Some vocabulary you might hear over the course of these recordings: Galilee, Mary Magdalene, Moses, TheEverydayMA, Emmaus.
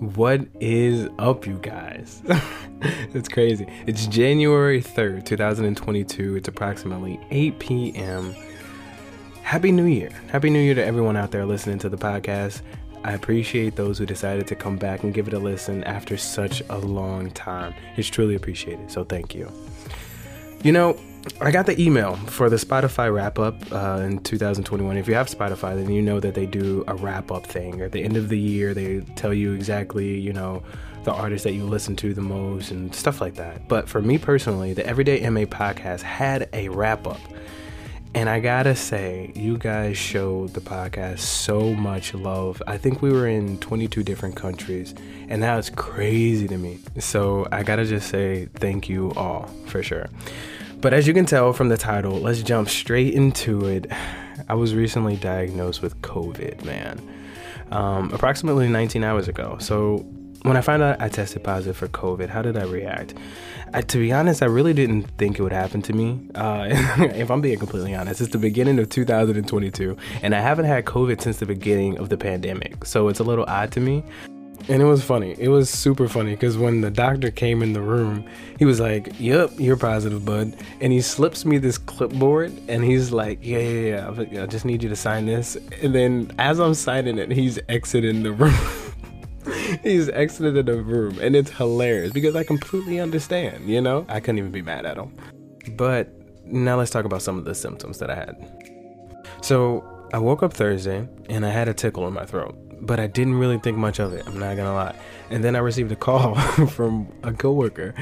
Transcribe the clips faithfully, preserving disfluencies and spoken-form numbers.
What is up, you guys? It's crazy. It's January third, two thousand twenty-two. It's approximately eight p.m. Happy New Year. Happy New Year to everyone out there listening to the podcast. I appreciate those who decided to come back and give it a listen after such a long time. It's truly appreciated, so thank you. You know, I got the email for the Spotify wrap-up uh, in two thousand twenty-one. If you have Spotify, then you know that they do a wrap-up thing. At the end of the year, they tell you exactly, you know, the artists that you listen to the most and stuff like that. But for me personally, the Everyday M A podcast had a wrap-up. And I gotta say, you guys showed the podcast so much love. I think we were in twenty-two different countries, and that was crazy to me. So I gotta just say thank you all, for sure. But as you can tell from the title, let's jump straight into it. I was recently diagnosed with COVID, man. Um, approximately nineteen hours ago. So when I found out I tested positive for COVID, how did I react? I, to be honest, I really didn't think it would happen to me. Uh, if I'm being completely honest, it's the beginning of two thousand twenty-two, and I haven't had COVID since the beginning of the pandemic. So it's a little odd to me. And it was funny. It was super funny because when the doctor came in the room, he was like, "Yep, you're positive, bud." And he slips me this clipboard and he's like, "Yeah, yeah, yeah. I just need you to sign this." And then as I'm signing it, he's exiting the room. He's exited the room, and it's hilarious because I completely understand, you know? I couldn't even be mad at him. But now let's talk about some of the symptoms that I had. So I woke up Thursday, and I had a tickle in my throat, but I didn't really think much of it. I'm not gonna lie. And then I received a call from a coworker,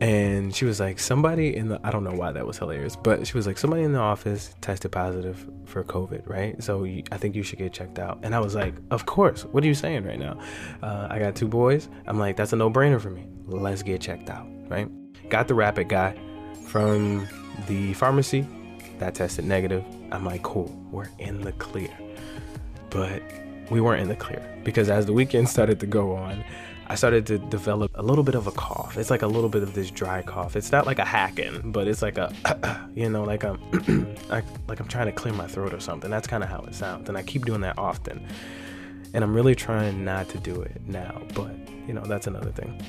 and she was like, somebody in the, I don't know why that was hilarious, but she was like, somebody in the office tested positive for COVID, right? So you, I think you should get checked out. And I was like, of course. What are you saying right now? Uh, I got two boys. I'm like, that's a no-brainer for me. Let's get checked out, right? Got the rapid guy from the pharmacy that tested negative. I'm like, cool, we're in the clear. But we weren't in the clear because as the weekend started to go on, I started to develop a little bit of a cough. It's like a little bit of this dry cough. It's not like a hacking, but it's like a, you know, like I'm, like, like I'm trying to clear my throat or something. That's kind of how it sounds. And I keep doing that often. And I'm really trying not to do it now, but you know, that's another thing.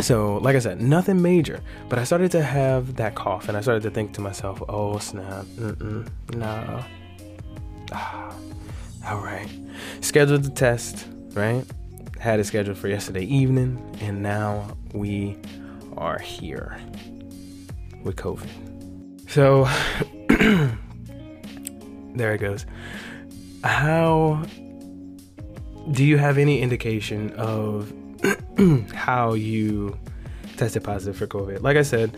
So like I said, nothing major, but I started to have that cough and I started to think to myself, oh snap, mm-mm, nah, ah, all right. Scheduled the test, right? Had it scheduled for yesterday evening, and now we are here with COVID. So there it goes. How do you have any indication of how you tested positive for COVID? Like I said,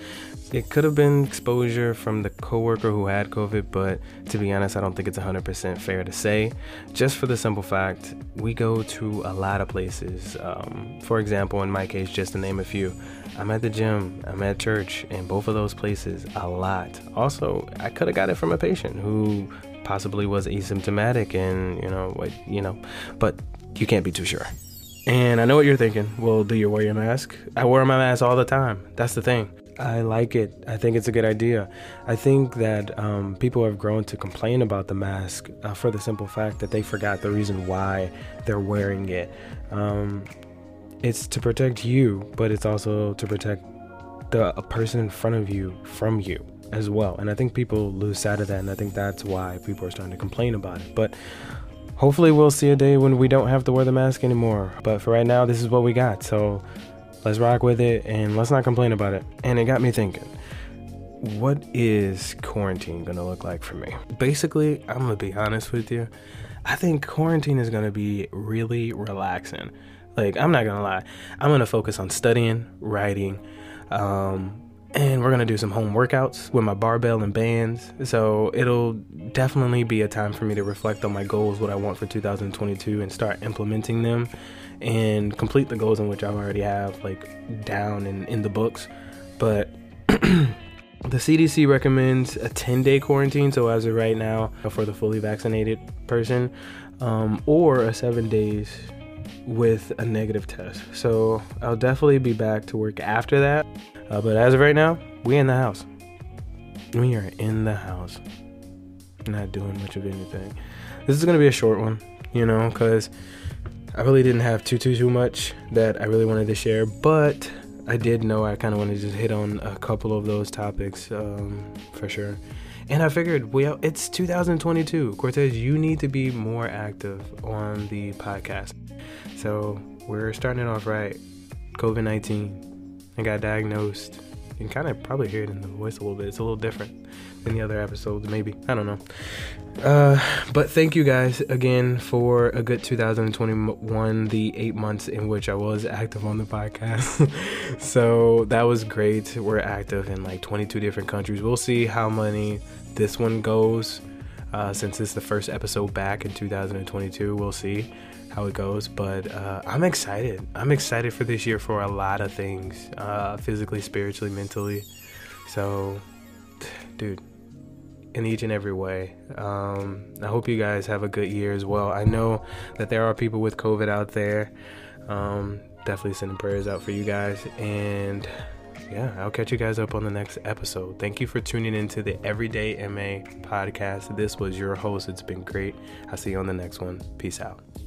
it could have been exposure from the coworker who had COVID, but to be honest, I don't think it's one hundred percent fair to say. Just for the simple fact, we go to a lot of places. Um, for example, in my case, just to name a few, I'm at the gym, I'm at church, and both of those places a lot. Also, I could have got it from a patient who possibly was asymptomatic and, you know, what, you know, but you can't be too sure. And I know what you're thinking. Well, do you wear your mask? I wear my mask all the time. That's the thing. I like it. I think it's a good idea. I think that um, people have grown to complain about the mask uh, for the simple fact that they forgot the reason why they're wearing it. Um, it's to protect you, but it's also to protect the a person in front of you from you as well. And I think people lose sight of that. And I think that's why people are starting to complain about it. But hopefully we'll see a day when we don't have to wear the mask anymore. But for right now, this is what we got. So let's rock with it and let's not complain about it. And it got me thinking, what is quarantine going to look like for me? Basically, I'm going to be honest with you. I think quarantine is going to be really relaxing. Like, I'm not going to lie. I'm going to focus on studying, writing, um, and we're going to do some home workouts with my barbell and bands. So it'll definitely be a time for me to reflect on my goals, what I want for two thousand twenty-two, and start implementing them and complete the goals in which I already have, like, down and in the books. But the C D C recommends a ten-day quarantine, so as of right now, for the fully vaccinated person, um, or a seven days with a negative test. So I'll definitely be back to work after that. Uh, but as of right now, we in the house. We are in the house. Not doing much of anything. This is going to be a short one, you know, because I really didn't have too too too much that I really wanted to share, but I did know I kind of wanted to just hit on a couple of those topics um, for sure. And I figured, well, it's two thousand twenty-two. Cortez, you need to be more active on the podcast. So we're starting it off right. COVID nineteen. I got diagnosed. You can kind of probably hear it in the voice a little bit. It's a little different than the other episodes, maybe. I don't know. Uh, but thank you guys again for a good two thousand twenty-one, the eight months in which I was active on the podcast. So that was great. We're active in like twenty-two different countries. We'll see how many this one goes. Uh, since it's the first episode back in two thousand twenty-two, we'll see how it goes. But uh, I'm excited. I'm excited for this year for a lot of things, uh, physically, spiritually, mentally. So, dude, in each and every way. Um, I hope you guys have a good year as well. I know that there are people with COVID out there. Um, definitely sending prayers out for you guys. And yeah, I'll catch you guys up on the next episode. Thank you for tuning into the Everyday M A podcast. This was your host. It's been great. I'll see you on the next one. Peace out.